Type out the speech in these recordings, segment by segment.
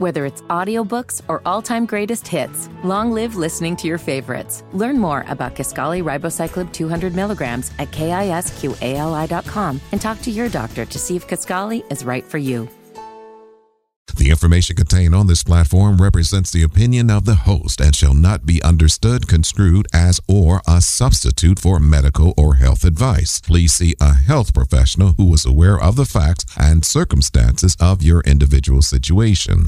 Whether it's audiobooks or all-time greatest hits, long live listening to your favorites. Learn more about Kisqali Ribociclib 200 milligrams at KISQALI.com and talk to your doctor to see if Kisqali is right for you. The information contained on this platform represents the opinion of the host and shall not be understood, construed as, or a substitute for medical or health advice. Please see a health professional who is aware of the facts and circumstances of your individual situation.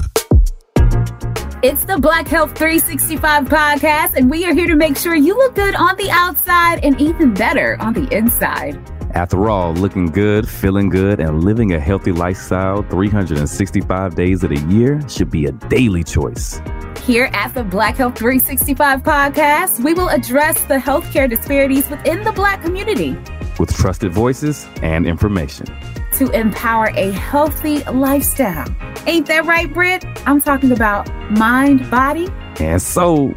It's the Black Health 365 podcast, and we are here to make sure you look good on the outside and even better on the inside. After all, looking good, feeling good, and living a healthy lifestyle 365 days of the year should be a daily choice. Here at the Black Health 365 podcast, we will address the healthcare disparities within the Black community with trusted voices and information to empower a healthy lifestyle. Ain't that right, Britt? I'm talking about mind, body, and soul.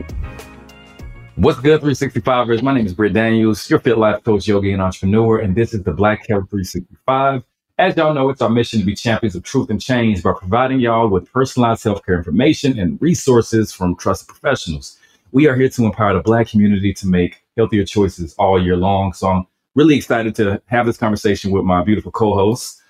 What's good, 365ers? My name is Britt Daniels, your Fit Life Coach, Yogi, and Entrepreneur, and this is the Black Health 365. As y'all know, it's our mission to be champions of truth and change by providing y'all with personalized healthcare information and resources from trusted professionals. We are here to empower the Black community to make healthier choices all year long. So I'm really excited to have this conversation with my beautiful co-host.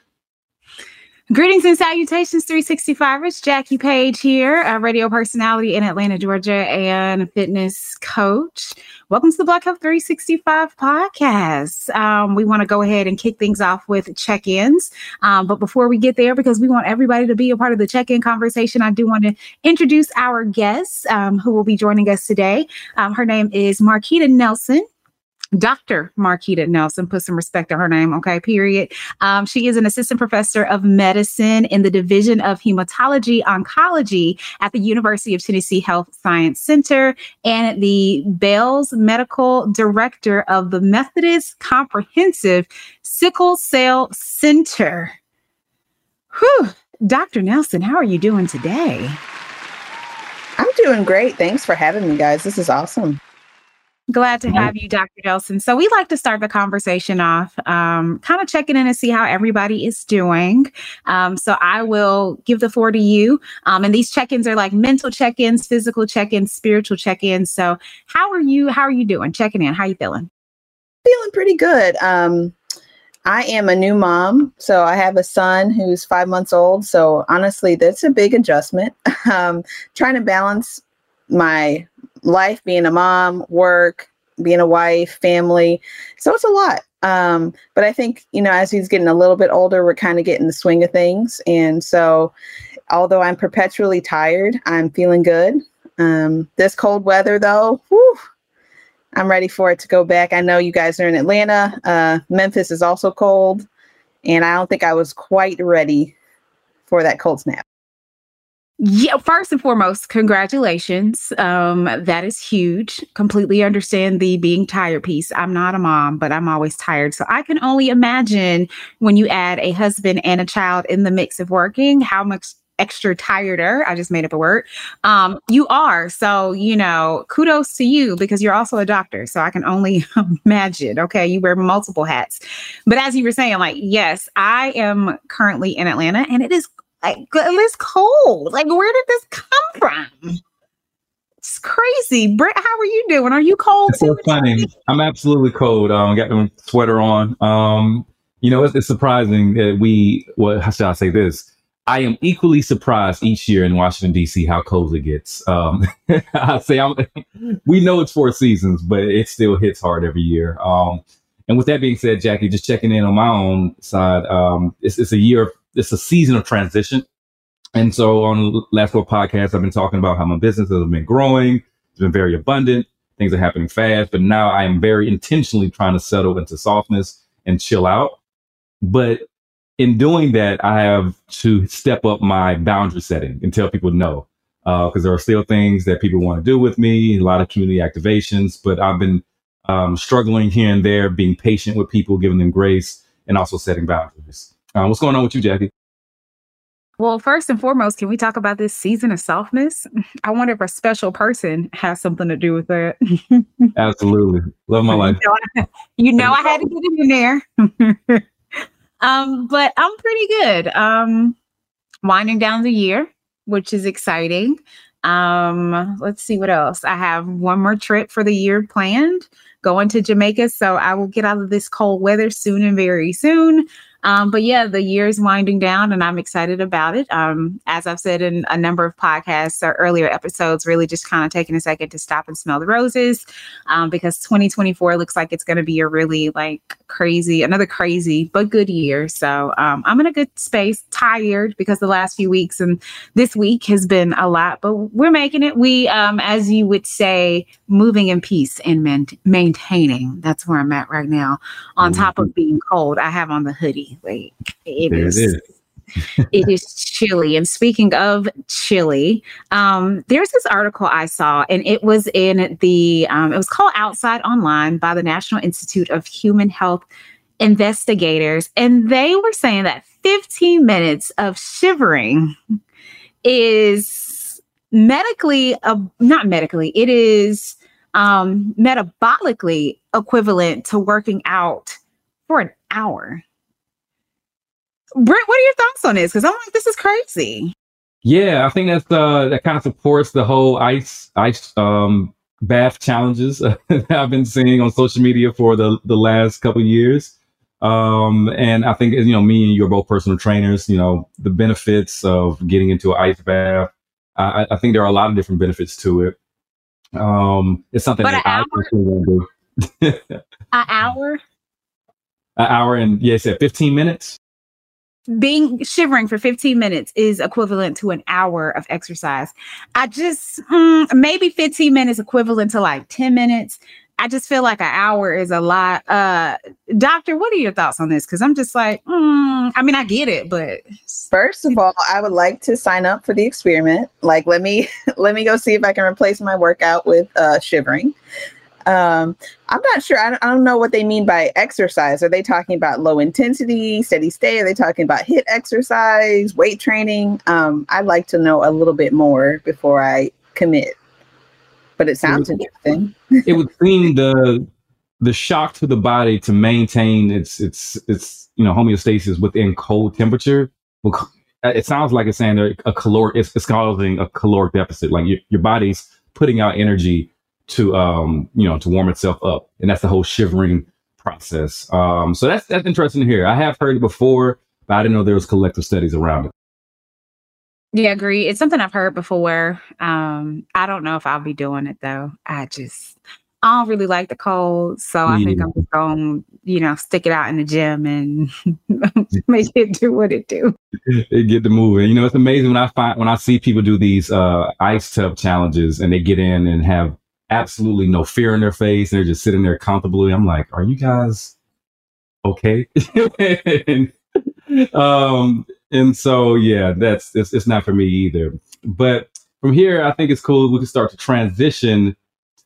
Greetings and salutations, 365ers. Jackie Page here, a radio personality in Atlanta, Georgia, and a fitness coach. Welcome to the Black Health 365 podcast. We want to go ahead and kick things off with check-ins. But before we get there, because we want everybody to be a part of the check-in conversation, I do want to introduce our guest who will be joining us today. Her name is Marquita Nelson. Dr. Marquita Nelson, put some respect to her name, okay, period. She is an assistant professor of medicine in the Division of Hematology Oncology at the University of Tennessee Health Science Center and the Bells Medical Director of the Methodist Comprehensive Sickle Cell Center. Whew, Dr. Nelson, how are you doing today? I'm doing great. Thanks for having me, guys. This is awesome. Glad to have you, Dr. Nelson. So we like to start the conversation off, kind of checking in and see how everybody is doing. So I will give the floor to you. And these check-ins are like mental check-ins, physical check-ins, spiritual check-ins. So how are you doing? Checking in. How are you feeling? Feeling pretty good. I am a new mom. So I have a son who's 5 months old. So honestly, that's a big adjustment. Trying to balance my life, being a mom, work, being a wife, family. So it's a lot. But I think, as he's getting a little bit older, we're kind of getting the swing of things. And so although I'm perpetually tired, I'm feeling good. This cold weather, though, whew, I'm ready for it to go back. I know you guys are in Atlanta. Memphis is also cold. And I don't think I was quite ready for that cold snap. Yeah, first and foremost, congratulations. That is huge. Completely understand the being tired piece. I'm not a mom, but I'm always tired. So I can only imagine when you add a husband and a child in the mix of working, how much extra tireder, I just made up a word, you are. So, kudos to you because you're also a doctor. So I can only imagine, okay, you wear multiple hats. But as you were saying, yes, I am currently in Atlanta and it is it's cold. Where did this come from? It's crazy. Britt, how are you doing? Are you cold? So funny. I'm absolutely cold. Got my sweater on. It's surprising that I am equally surprised each year in Washington, D.C. how cold it gets. I say we know it's 4 seasons, but it still hits hard every year. And with that being said, Jackie, just checking in on my own side, it's a season of transition. And so on last little podcast, I've been talking about how my business has been growing. It's been very abundant. Things are happening fast. But now I am very intentionally trying to settle into softness and chill out. But in doing that, I have to step up my boundary setting and tell people no, because there are still things that people want to do with me, a lot of community activations. But I've been struggling here and there, being patient with people, giving them grace, and also setting boundaries. What's going on with you, Jackie? Well, first and foremost, can we talk about this season of softness? I wonder if a special person has something to do with that. Absolutely. Love my life. I had to get in there. But I'm pretty good. Winding down the year. which is exciting. Let's see what else. I have one more trip for the year planned, going to Jamaica. So I will get out of this cold weather soon and very soon. But yeah, the year is winding down and I'm excited about it. As I've said in a number of podcasts or earlier episodes, really just kind of taking a second to stop and smell the roses, because 2024 looks like it's going to be a really another crazy, but good year. So I'm in a good space, tired because the last few weeks and this week has been a lot, but we're making it. We, as you would say, moving in peace and maintaining. That's where I'm at right now. On top of being cold, I have on the hoodie. Like it is. It is chilly. And speaking of chilly, there's this article I saw, and it was in the it was called Outside Online by the National Institute of Human Health Investigators, and they were saying that 15 minutes of shivering is metabolically equivalent to working out for an hour. Brent, what are your thoughts on this? Because I'm like, this is crazy. Yeah, I think that's that kind of supports the whole ice bath challenges that I've been seeing on social media for the last couple of years. And I think, me and you are both personal trainers, the benefits of getting into an ice bath. I think there are a lot of different benefits to it. It's something but that I personally want to do. An hour and 15 minutes. Being shivering for 15 minutes is equivalent to an hour of exercise. I just maybe 15 minutes equivalent to 10 minutes. I just feel like an hour is a lot. Doctor, what are your thoughts on this? Because I'm just like, I mean, I get it, but first of all, I would like to sign up for the experiment. Like, let me go see if I can replace my workout with shivering. I'm not sure. I don't know what they mean by exercise. Are they talking about low intensity, steady state? Are they talking about HIIT exercise, weight training? I'd like to know a little bit more before I commit. But it sounds interesting. It would seem the shock to the body to maintain its homeostasis within cold temperature. It sounds like it's saying it's causing a caloric deficit. Like your body's putting out energy to warm itself up. And that's the whole shivering process. So that's interesting to hear. I have heard it before, but I didn't know there was collective studies around it. Yeah, I agree. It's something I've heard before. I don't know if I'll be doing it though. I don't really like the cold. So I think I'm just going to, stick it out in the gym and make it do what it do. It get the moving. It's amazing when I see people do these ice tub challenges and they get in and have absolutely no fear in their face. They're just sitting there comfortably. I'm like, are you guys okay? And so, yeah, it's not for me either. But from here, I think it's cool. We can start to transition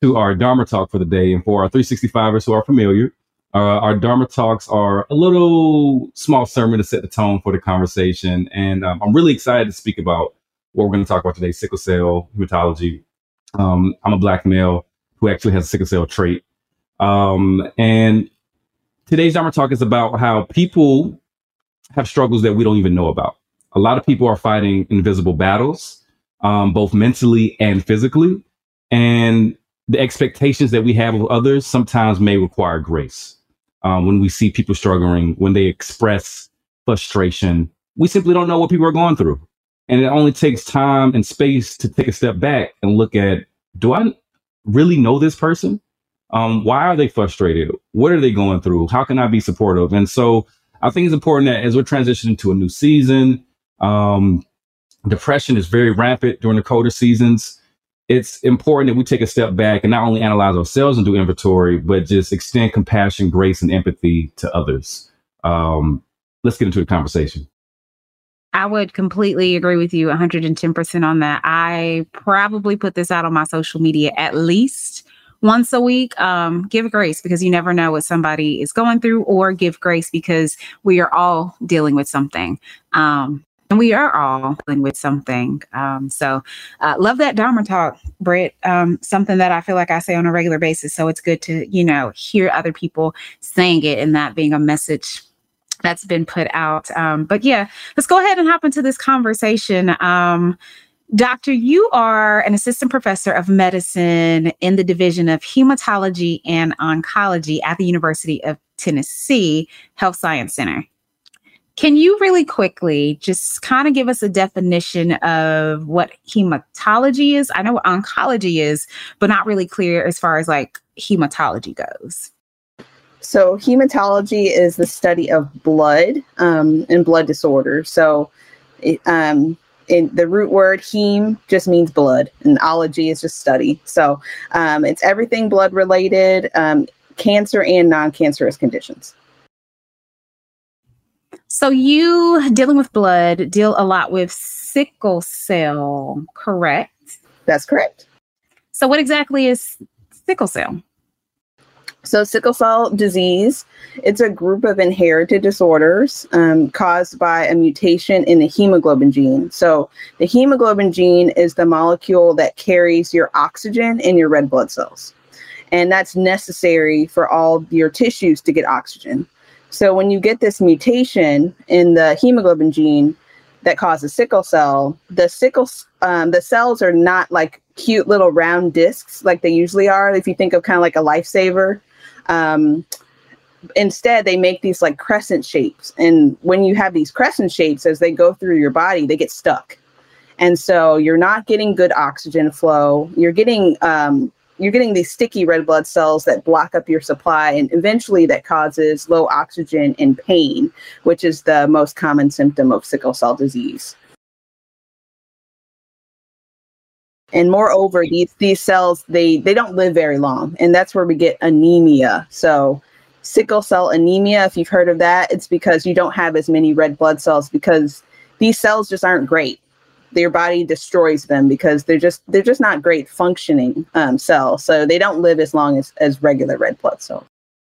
to our Dharma talk for the day. And for our 365ers who are familiar, our Dharma talks are a little small sermon to set the tone for the conversation. And I'm really excited to speak about what we're going to talk about today, sickle cell hematology. I'm a Black male who actually has a sickle cell trait. And today's Dharma talk is about how people have struggles that we don't even know about. A lot of people are fighting invisible battles, both mentally and physically. And the expectations that we have of others sometimes may require grace. When we see people struggling, when they express frustration, we simply don't know what people are going through. And it only takes time and space to take a step back and look at, do I really know this person? Why are they frustrated? What are they going through? How can I be supportive? And so I think it's important that as we're transitioning to a new season, depression is very rampant during the colder seasons. It's important that we take a step back and not only analyze ourselves and do inventory, but just extend compassion, grace, and empathy to others. Let's get into the conversation. I would completely agree with you 110% on that. I probably put this out on my social media at least once a week. Give grace because you never know what somebody is going through, or give grace because we are all dealing with something. And we are all dealing with something. So love that Dharma talk, Britt. Something that I feel like I say on a regular basis. So it's good to, hear other people saying it and that being a message that's been put out. But yeah, let's go ahead and hop into this conversation. Doctor, you are an assistant professor of medicine in the Division of Hematology and Oncology at the University of Tennessee Health Science Center. Can you really quickly just kind of give us a definition of what hematology is? I know what oncology is, but not really clear as far as like hematology goes. So hematology is the study of blood and blood disorder. So in the root word heme just means blood, and ology is just study. So it's everything blood related, cancer and non-cancerous conditions. So you, dealing with blood, deal a lot with sickle cell, correct? That's correct. So what exactly is sickle cell? So sickle cell disease, it's a group of inherited disorders caused by a mutation in the hemoglobin gene. So the hemoglobin gene is the molecule that carries your oxygen in your red blood cells. And that's necessary for all your tissues to get oxygen. So when you get this mutation in the hemoglobin gene that causes sickle cell, the cells are not like cute little round discs like they usually are. If you think of kind of like a lifesaver, instead they make these like crescent shapes. And when you have these crescent shapes, as they go through your body, they get stuck. And so you're not getting good oxygen flow. You're getting these sticky red blood cells that block up your supply, and eventually that causes low oxygen and pain, which is the most common symptom of sickle cell disease. And moreover, these cells, they don't live very long, and that's where we get anemia. So sickle cell anemia, if you've heard of that, it's because you don't have as many red blood cells because these cells just aren't great. Their body destroys them because they're just not great functioning cells. So they don't live as long as regular red blood cells.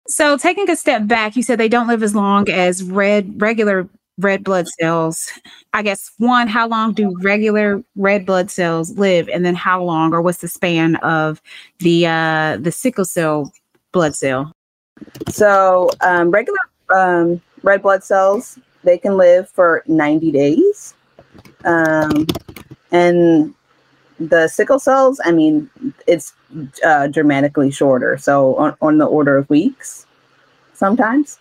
So taking a step back, you said they don't live as long as regular red blood cells. I guess, one, how long do regular red blood cells live? And then how long, or what's the span of the sickle cell blood cell? So regular red blood cells, they can live for 90 days. And the sickle cells, I mean, it's dramatically shorter. So on the order of weeks, sometimes.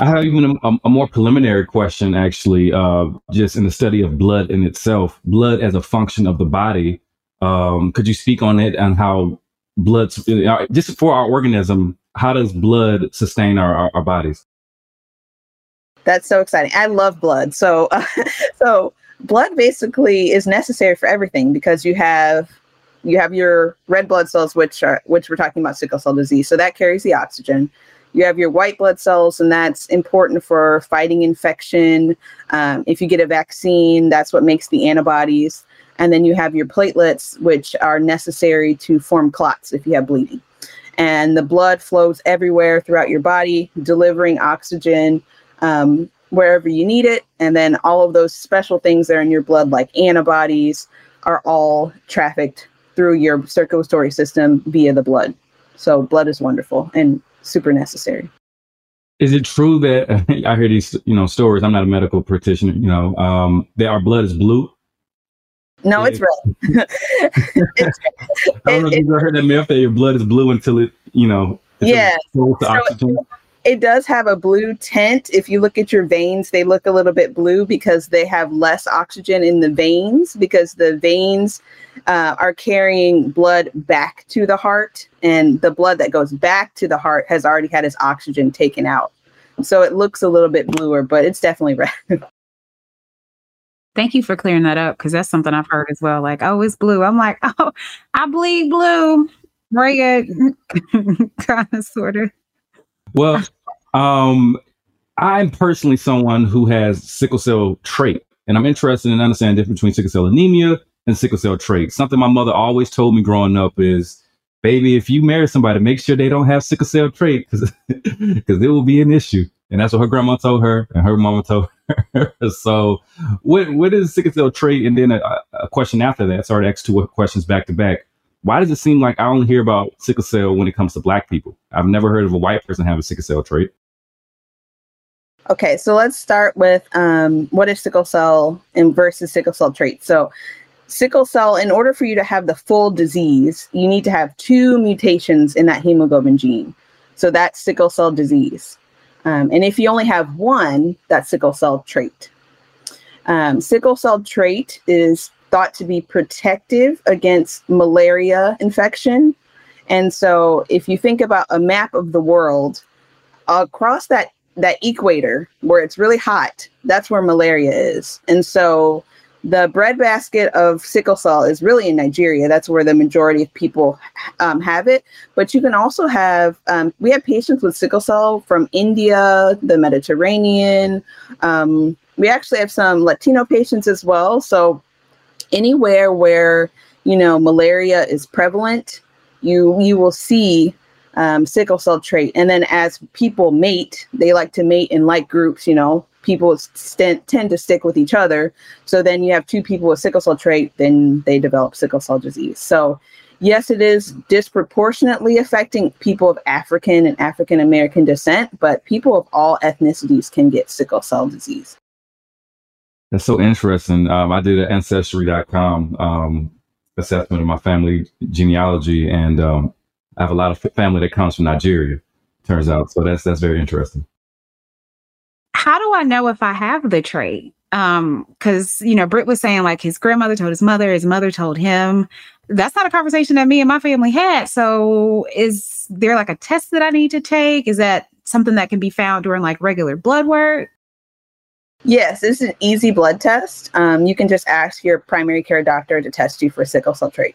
I have even a more preliminary question, actually, just in the study of blood in itself, blood as a function of the body. Could you speak on it and how blood, just for our organism, how does blood sustain our bodies? That's so exciting. I love blood. So, so blood basically is necessary for everything because you have your red blood cells, which we're talking about sickle cell disease. So that carries the oxygen. You have your white blood cells, and that's important for fighting infection. If you get a vaccine, that's what makes the antibodies. And then you have your platelets, which are necessary to form clots if you have bleeding. And the blood flows everywhere throughout your body, delivering oxygen wherever you need it. And then all of those special things that are in your blood, like antibodies, are all trafficked through your circulatory system via the blood. So blood is wonderful and super necessary. Is it true that I hear these, stories? I'm not a medical practitioner, that our blood is blue. No, it's red. I don't know if you've ever heard that myth that your blood is blue until it, yeah. It does have a blue tint. If you look at your veins, they look a little bit blue because they have less oxygen in the veins because the veins are carrying blood back to the heart, and the blood that goes back to the heart has already had its oxygen taken out. So it looks a little bit bluer, but it's definitely red. Thank you for clearing that up because that's something I've heard as well. Like, oh, it's blue. I'm like, oh, I bleed blue. Red, kind of, sort of. Well, I'm personally someone who has sickle cell trait, and I'm interested in understanding the difference between sickle cell anemia and sickle cell trait. Something my mother always told me growing up is, baby, if you marry somebody, make sure they don't have sickle cell trait because it will be an issue. And that's what her grandma told her and her mama told her. So what is sickle cell trait? And then a question after that, sorry to ask two questions back to back. Why does it seem like I only hear about sickle cell when it comes to Black people? I've never heard of a white person having a sickle cell trait. Okay, so let's start with what is sickle cell and versus sickle cell traits. So sickle cell, in order for you to have the full disease, you need to have two mutations in that hemoglobin gene. So that's sickle cell disease. And if you only have one, that's sickle cell trait. Sickle cell trait is thought to be protective against malaria infection. And so if you think about a map of the world, across that equator where it's really hot, that's where malaria is. And so the breadbasket of sickle cell is really in Nigeria. That's where the majority of people have it. But you can also have, we have patients with sickle cell from India, the Mediterranean. We actually have some Latino patients as well. So anywhere where, you know, malaria is prevalent, you will see sickle cell trait. And then as people mate, they like to mate in like groups, you know, people tend to stick with each other. So then you have two people with sickle cell trait, then they develop sickle cell disease. So yes, it is disproportionately affecting people of African and African American descent, but people of all ethnicities can get sickle cell disease. That's so interesting. I did an Ancestry.com assessment of my family genealogy, and I have a lot of family that comes from Nigeria, turns out. So that's very interesting. How do I know if I have the trait? Because, you know, Britt was saying like his grandmother told his mother told him. That's not a conversation that me and my family had. So is there like a test that I need to take? Is that something that can be found during like regular blood work? Yes, it's an easy blood test. You can just ask your primary care doctor to test you for sickle cell trait.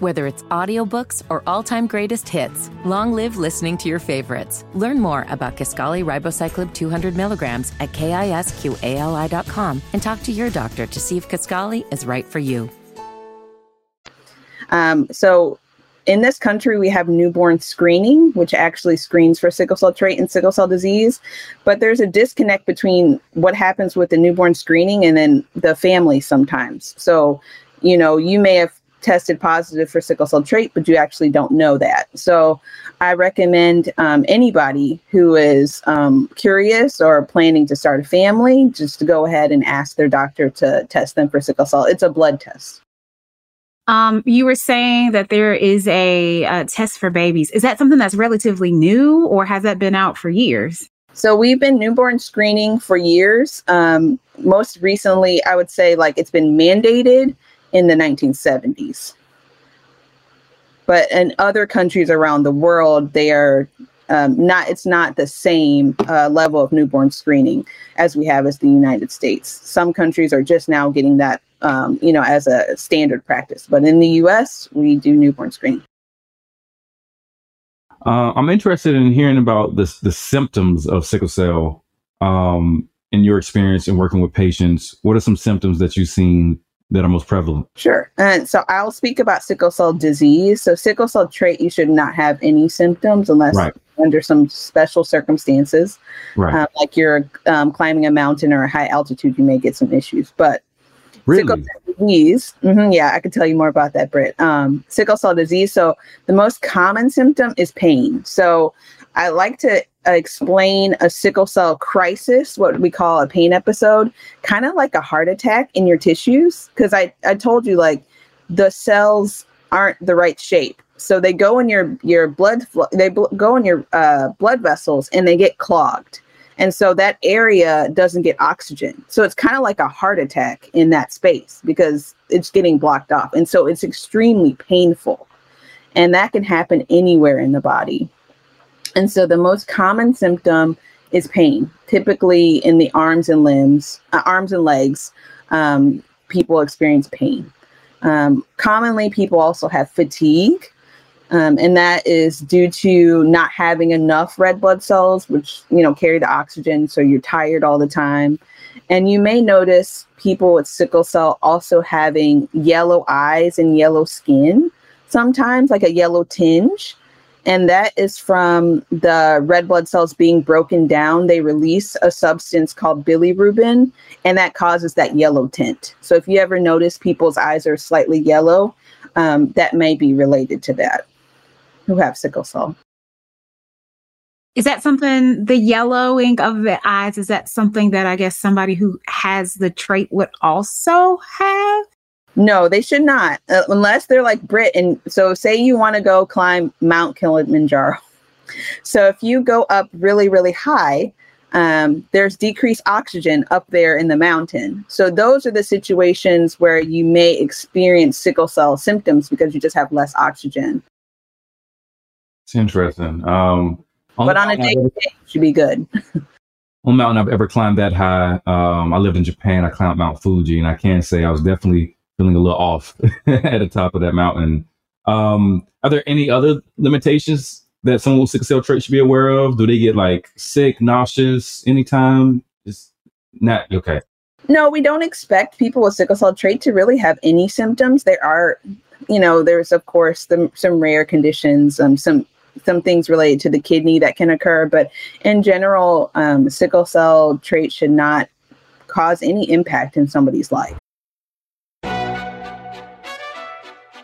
Whether it's audiobooks or all-time greatest hits, long live listening to your favorites. Learn more about Kisqali Ribociclib 200 milligrams at KISQALI.com and talk to your doctor to see if Kisqali is right for you. So in this country, we have newborn screening, which actually screens for sickle cell trait and sickle cell disease. But there's a disconnect between what happens with the newborn screening and then the family sometimes. So, you know, you may have tested positive for sickle cell trait, but you actually don't know that. So I recommend anybody who is curious or planning to start a family, just to go ahead and ask their doctor to test them for sickle cell. It's a blood test. You were saying that there is a test for babies. Is that something that's relatively new, or has that been out for years? So we've been newborn screening for years. Most recently, I would say like it's been mandated in the 1970s. But in other countries around the world, they are it's not the same level of newborn screening as we have as the United States. Some countries are just now getting that, you know, as a standard practice. But in the US, we do newborn screening. I'm interested in hearing about the symptoms of sickle cell in your experience in working with patients. What are some symptoms that you've seen that are most prevalent? Sure. And so I'll speak about sickle cell disease. So sickle cell trait, you should not have any symptoms unless under some special circumstances, like you're climbing a mountain or a high altitude, you may get some issues. But sickle cell disease, yeah, I could tell you more about that, Britt. Sickle cell disease. So the most common symptom is pain. So I like to explain a sickle cell crisis, what we call a pain episode, kind of like a heart attack in your tissues. Because I told you, like, the cells aren't the right shape. So they go in your blood, go in your blood vessels and they get clogged. And so that area doesn't get oxygen. So it's kind of like a heart attack in that space because it's getting blocked off. And so it's extremely painful. And that can happen anywhere in the body. And so the most common symptom is pain, typically in the arms and legs. People experience pain. Commonly, people also have fatigue. And that is due to not having enough red blood cells, which, you know, carry the oxygen. So you're tired all the time. And you may notice people with sickle cell also having yellow eyes and yellow skin, sometimes like a yellow tinge. And that is from the red blood cells being broken down. They release a substance called bilirubin, and that causes that yellow tint. So if you ever notice people's eyes are slightly yellow, that may be related to that, who have sickle cell. Is that something, the yellowing of the eyes, is that something that I guess somebody who has the trait would also have? No, they should not, unless they're like Brit. And so say you want to go climb Mount Kilimanjaro. So if you go up really, really high, there's decreased oxygen up there in the mountain. So those are the situations where you may experience sickle cell symptoms because you just have less oxygen. It's interesting. But on a day-to-day, it should be good. One mountain I've ever climbed that high, I lived in Japan. I climbed Mount Fuji, and I can say I was definitely feeling a little off at the top of that mountain. Are there any other limitations that someone with sickle cell trait should be aware of? Do they get like sick, nauseous anytime? It's not okay. No, we don't expect people with sickle cell trait to really have any symptoms. There are, you know, there's of course some rare conditions, some things related to the kidney that can occur, but in general, sickle cell trait should not cause any impact in somebody's life.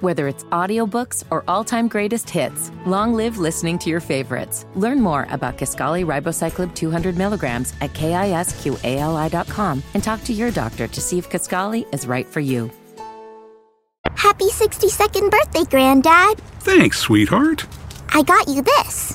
Whether it's audiobooks or all-time greatest hits, long live listening to your favorites. Learn more about Kisqali Ribociclib 200 milligrams at KISQALI.com and talk to your doctor to see if Kisqali is right for you. Happy 62nd birthday, Granddad. Thanks, sweetheart. I got you this.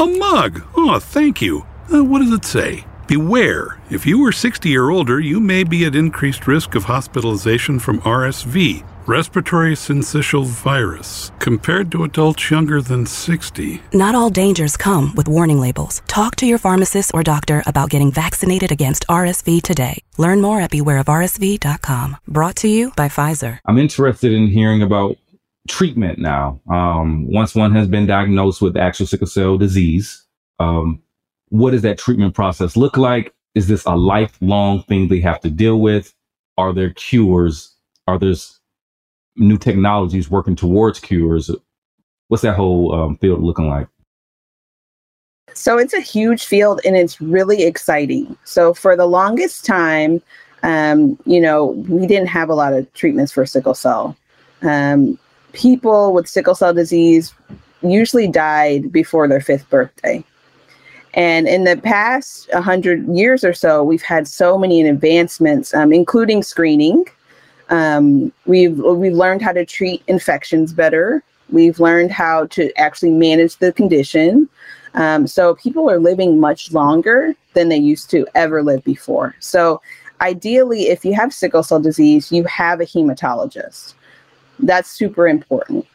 A mug. Oh, thank you. What does it say? Beware. If you are 60 or older, you may be at increased risk of hospitalization from RSV, respiratory syncytial virus, compared to adults younger than 60. Not all dangers come with warning labels. Talk to your pharmacist or doctor about getting vaccinated against RSV today. Learn more at bewareofrsv.com. Brought to you by Pfizer. I'm interested in hearing about treatment now. Once one has been diagnosed with actual sickle cell disease, what does that treatment process look like? Is this a lifelong thing they have to deal with? Are there cures? Are there new technologies working towards cures? What's that whole field looking like? So it's a huge field, and it's really exciting. So for the longest time, you know, we didn't have a lot of treatments for sickle cell. People with sickle cell disease usually died before their 5th birthday. And in the past 100 years or so, we've had so many advancements, including screening. We've learned how to treat infections better. We've learned how to actually manage the condition. So people are living much longer than they used to ever live before. So ideally, if you have sickle cell disease, you have a hematologist. That's super important.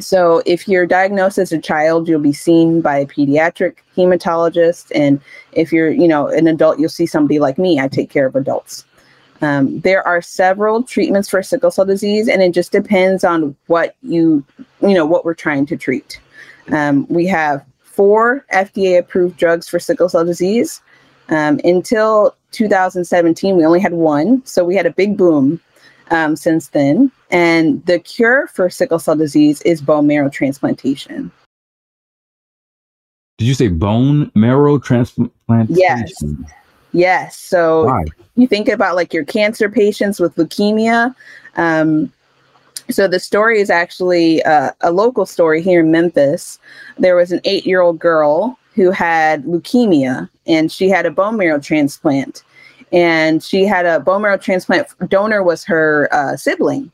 So if you're diagnosed as a child, you'll be seen by a pediatric hematologist. And if you're, you know, an adult, you'll see somebody like me. I take care of adults. There are several treatments for sickle cell disease, and it just depends on what what we're trying to treat. We have 4 FDA approved drugs for sickle cell disease. Until 2017, we only had 1. So we had a big boom since then. And the cure for sickle cell disease is bone marrow transplantation. Did you say bone marrow transplantation? Yes. So why? You think about like your cancer patients with leukemia. So the story is actually a local story here in Memphis. There was an 8-year-old girl who had leukemia, and she had a bone marrow transplant. And she had a bone marrow transplant donor was her sibling.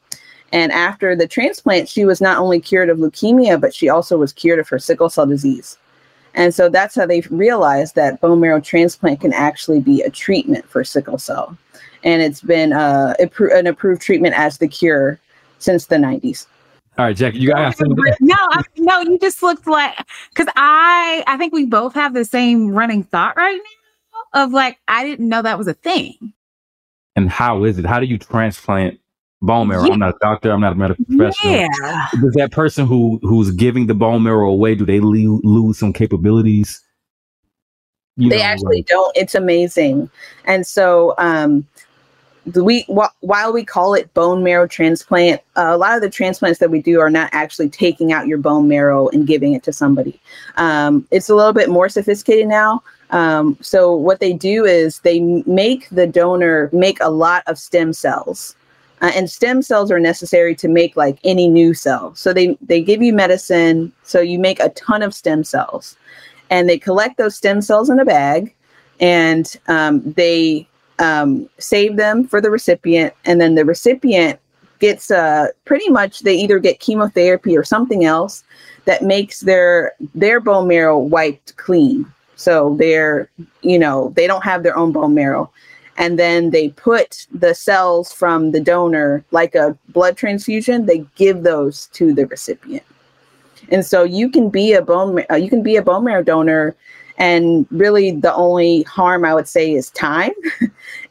And after the transplant, she was not only cured of leukemia, but she also was cured of her sickle cell disease. And so that's how they realized that bone marrow transplant can actually be a treatment for sickle cell. And it's been an approved treatment as the cure since the 90s. All right, Jackie, you got to No, you just looked like, because I think we both have the same running thought right now of like, I didn't know that was a thing. And how is it? How do you transplant bone marrow? Yeah. I'm not a doctor. I'm not a medical professional. Yeah. Does that person who's giving the bone marrow away, do they lose some capabilities? They actually don't. It's amazing. And so while we call it bone marrow transplant, a lot of the transplants that we do are not actually taking out your bone marrow and giving it to somebody. It's a little bit more sophisticated now. So what they do is they make the donor make a lot of stem cells. And stem cells are necessary to make like any new cell. So they give you medicine. So you make a ton of stem cells, and they collect those stem cells in a bag, and they save them for the recipient. And then the recipient gets pretty much, they either get chemotherapy or something else that makes their bone marrow wiped clean. So they don't have their own bone marrow. And then they put the cells from the donor, like a blood transfusion, they give those to the recipient. And so you can be a bone marrow donor, and really the only harm I would say is time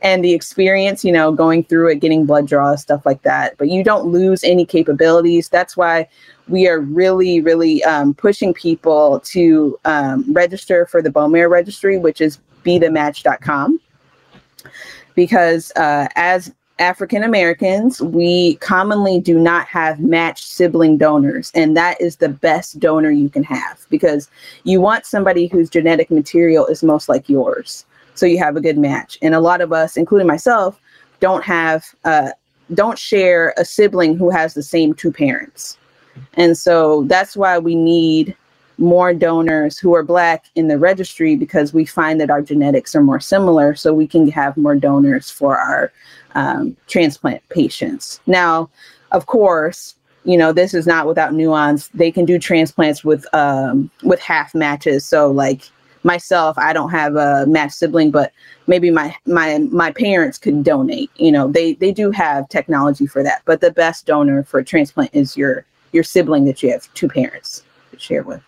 and the experience, going through it, getting blood draws, stuff like that. But you don't lose any capabilities. That's why we are really, really pushing people to register for the bone marrow registry, which is BeTheMatch.com. Because as African Americans, we commonly do not have matched sibling donors. And that is the best donor you can have, because you want somebody whose genetic material is most like yours. So you have a good match. And a lot of us, including myself, don't share a sibling who has the same two parents. And so that's why we need more donors who are Black in the registry, because we find that our genetics are more similar, so we can have more donors for our transplant patients. Now, of course, this is not without nuance. They can do transplants with half matches. So like myself, I don't have a matched sibling, but maybe my parents could donate. They do have technology for that, but the best donor for a transplant is your sibling that you have two parents to share with.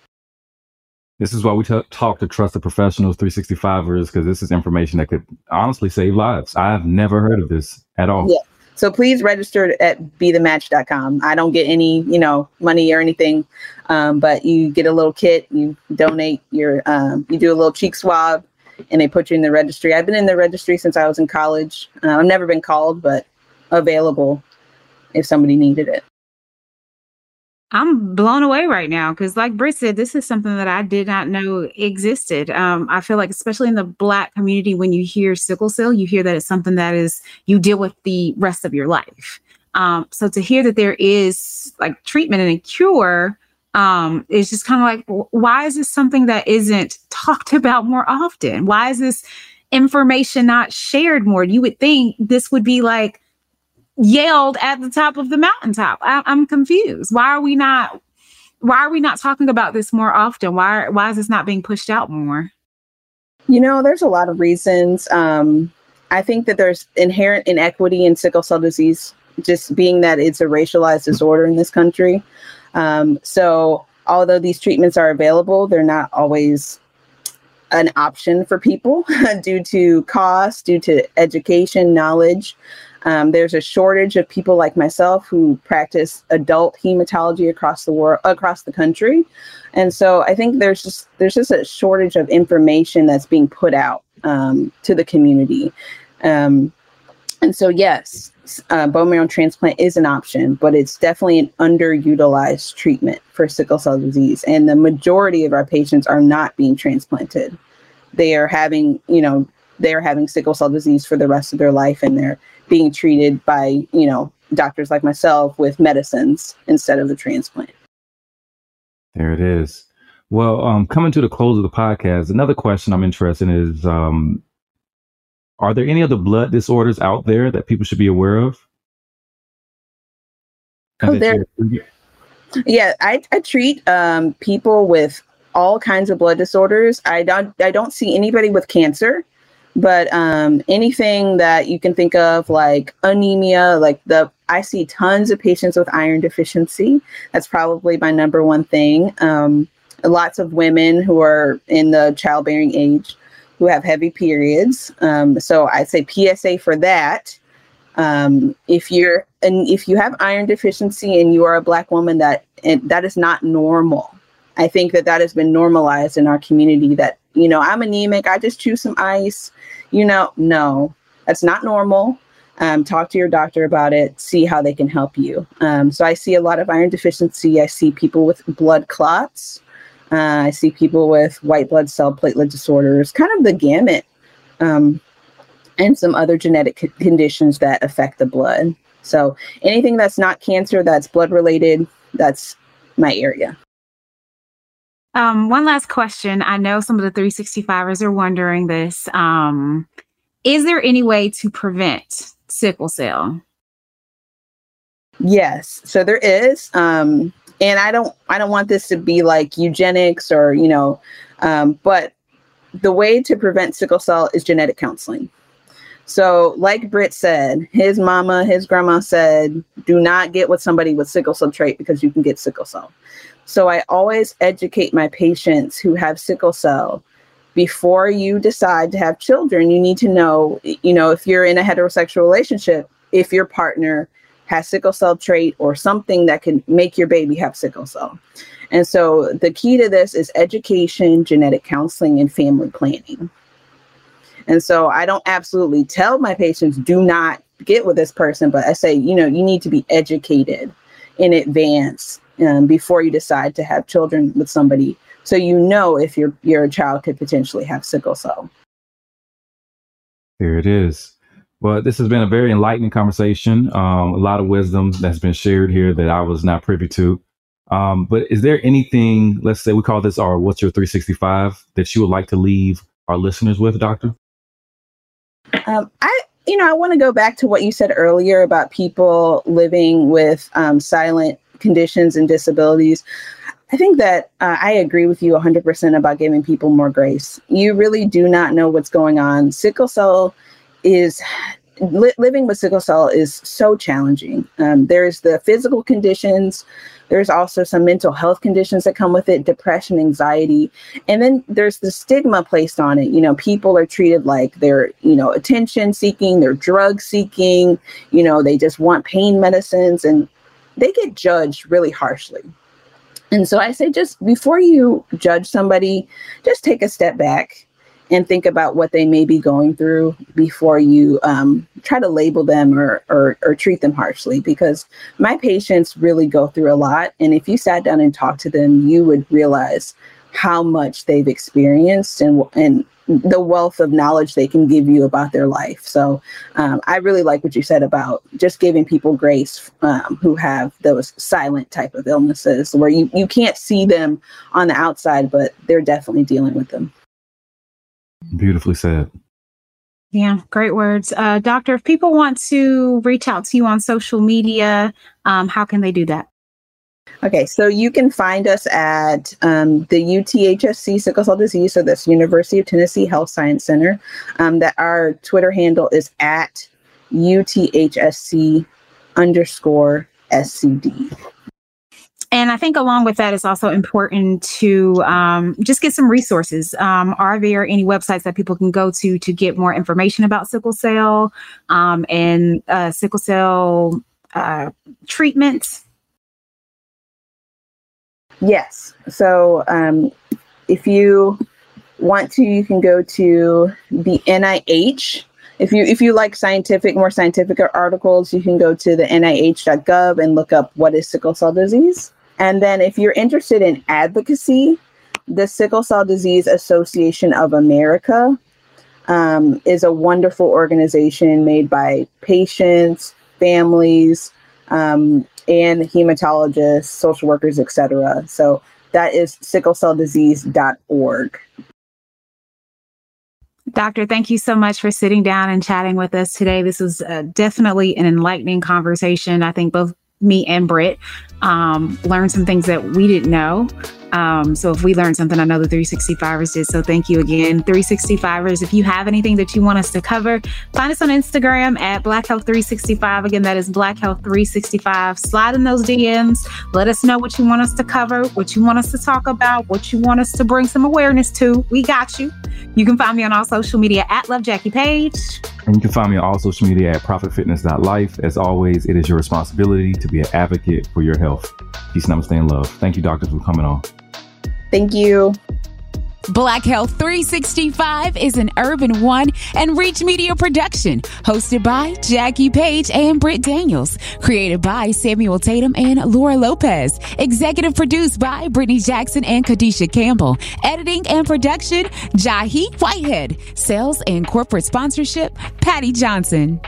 This is why we talk to trusted professionals, 365ers, because this is information that could honestly save lives. I've never heard of this at all. Yeah. So please register at BeTheMatch.com. I don't get any, money or anything, but you get a little kit, you donate you do a little cheek swab, and they put you in the registry. I've been in the registry since I was in college. I've never been called, but available if somebody needed it. I'm blown away right now because, like Britt said, this is something that I did not know existed. I feel like, especially in the Black community, when you hear sickle cell, you hear that it's something that is you deal with the rest of your life. So to hear that there is like treatment and a cure, it's just kind of like, why is this something that isn't talked about more often? Why is this information not shared more? You would think this would be like yelled at the top of the mountaintop. I'm confused. Why are we not talking about this more often? Why is this not being pushed out more? There's a lot of reasons. I think that there's inherent inequity in sickle cell disease, just being that it's a racialized disorder in this country. So although these treatments are available, they're not always an option for people due to cost, due to education, knowledge. There's a shortage of people like myself who practice adult hematology across the world, across the country. And so I think there's just a shortage of information that's being put out to the community. And so, yes, bone marrow transplant is an option, but it's definitely an underutilized treatment for sickle cell disease. And the majority of our patients are not being transplanted. They are having, sickle cell disease for the rest of their life, and they're being treated by, doctors like myself with medicines instead of the transplant. There it is. Well, coming to the close of the podcast, another question I'm interested in is, are there any other blood disorders out there that people should be aware of? Yeah, I treat people with all kinds of blood disorders. I don't see anybody with cancer, but anything that you can think of, like anemia, like I see tons of patients with iron deficiency. That's probably my number one thing. Lots of women who are in the childbearing age who have heavy periods. So I'd say PSA for that. If you have iron deficiency and you are a Black woman, that is not normal. I think that has been normalized in our community that, you know, I'm anemic, I just chew some ice, you know, no, that's not normal. Talk to your doctor about it, see how they can help you. So I see a lot of iron deficiency. I see people with blood clots. I see people with white blood cell platelet disorders, kind of the gamut, and some other genetic conditions that affect the blood. So anything that's not cancer, that's blood related, that's my area. One last question. I know some of the 365ers are wondering this. Is there any way to prevent sickle cell? Yes, so there is. And I don't want this to be like eugenics or, you know, but the way to prevent sickle cell is genetic counseling. So like Britt said, his mama, his grandma said, do not get with somebody with sickle cell trait because you can get sickle cell. So I always educate my patients who have sickle cell. Before you decide to have children, you need to know, you know, if you're in a heterosexual relationship, if your partner has sickle cell trait or something that can make your baby have sickle cell. And so the key to this is education, genetic counseling, and family planning. And so I don't absolutely tell my patients, do not get with this person, but I say, you know, you need to be educated in advance before you decide to have children with somebody, so you know if your child could potentially have sickle cell. There it is. Well, this has been a very enlightening conversation. A lot of wisdom that's been shared here that I was not privy to. But is there anything, let's say we call this our What's Your 365, that you would like to leave our listeners with, Doctor? I want to go back to what you said earlier about people living with silent conditions and disabilities. I think that I agree with you 100% about giving people more grace. You really do not know what's going on. Living with sickle cell is so challenging. There's the physical conditions. There's also some mental health conditions that come with it, depression, anxiety. And then there's the stigma placed on it. You know, people are treated like they're, you know, attention seeking, they're drug seeking, you know, they just want pain medicines, and they get judged really harshly. And so I say, just before you judge somebody, just take a step back and think about what they may be going through before you try to label them or treat them harshly, because my patients really go through a lot. And if you sat down and talked to them, you would realize how much they've experienced and the wealth of knowledge they can give you about their life. So I really like what you said about just giving people grace who have those silent type of illnesses where you can't see them on the outside, but they're definitely dealing with them. Beautifully said. Yeah, great words. Doctor, if people want to reach out to you on social media, how can they do that? Okay, so you can find us at the UTHSC Sickle Cell Disease, so that's University of Tennessee Health Science Center. That our Twitter handle is at UTHSC_SCD. And I think along with that, it's also important to just get some resources. Are there any websites that people can go to get more information about sickle cell and sickle cell treatments? Yes. So if you want to, you can go to the NIH. If you like more scientific articles, you can go to the NIH.gov and look up what is sickle cell disease. And then if you're interested in advocacy, the Sickle Cell Disease Association of America is a wonderful organization made by patients, families, and hematologists, social workers, etc. So that is sicklecelldisease.org. Doctor, thank you so much for sitting down and chatting with us today. This was definitely an enlightening conversation. I think both me and Britt learned some things that we didn't know. So if we learned something, I know the 365ers did. So thank you again, 365ers. If you have anything that you want us to cover, find us on Instagram at Black Health 365. Again, that is Black Health 365. Slide in those DMs. Let us know what you want us to cover, what you want us to talk about, what you want us to bring some awareness to. We got you. You can find me on all social media at Love Jackie Page. And you can find me on all social media at ProfitFitness.life. As always, it is your responsibility to be an advocate for your health. Peace, namaste, and love. Thank you, doctors, for coming on. Thank you. Black Health 365 is an Urban One and Reach Media production, hosted by Jackie Page and Britt Daniels, created by Samuel Tatum and Laura Lopez, executive produced by Brittany Jackson and Kadisha Campbell, editing and production, Jahi Whitehead, sales and corporate sponsorship, Patty Johnson.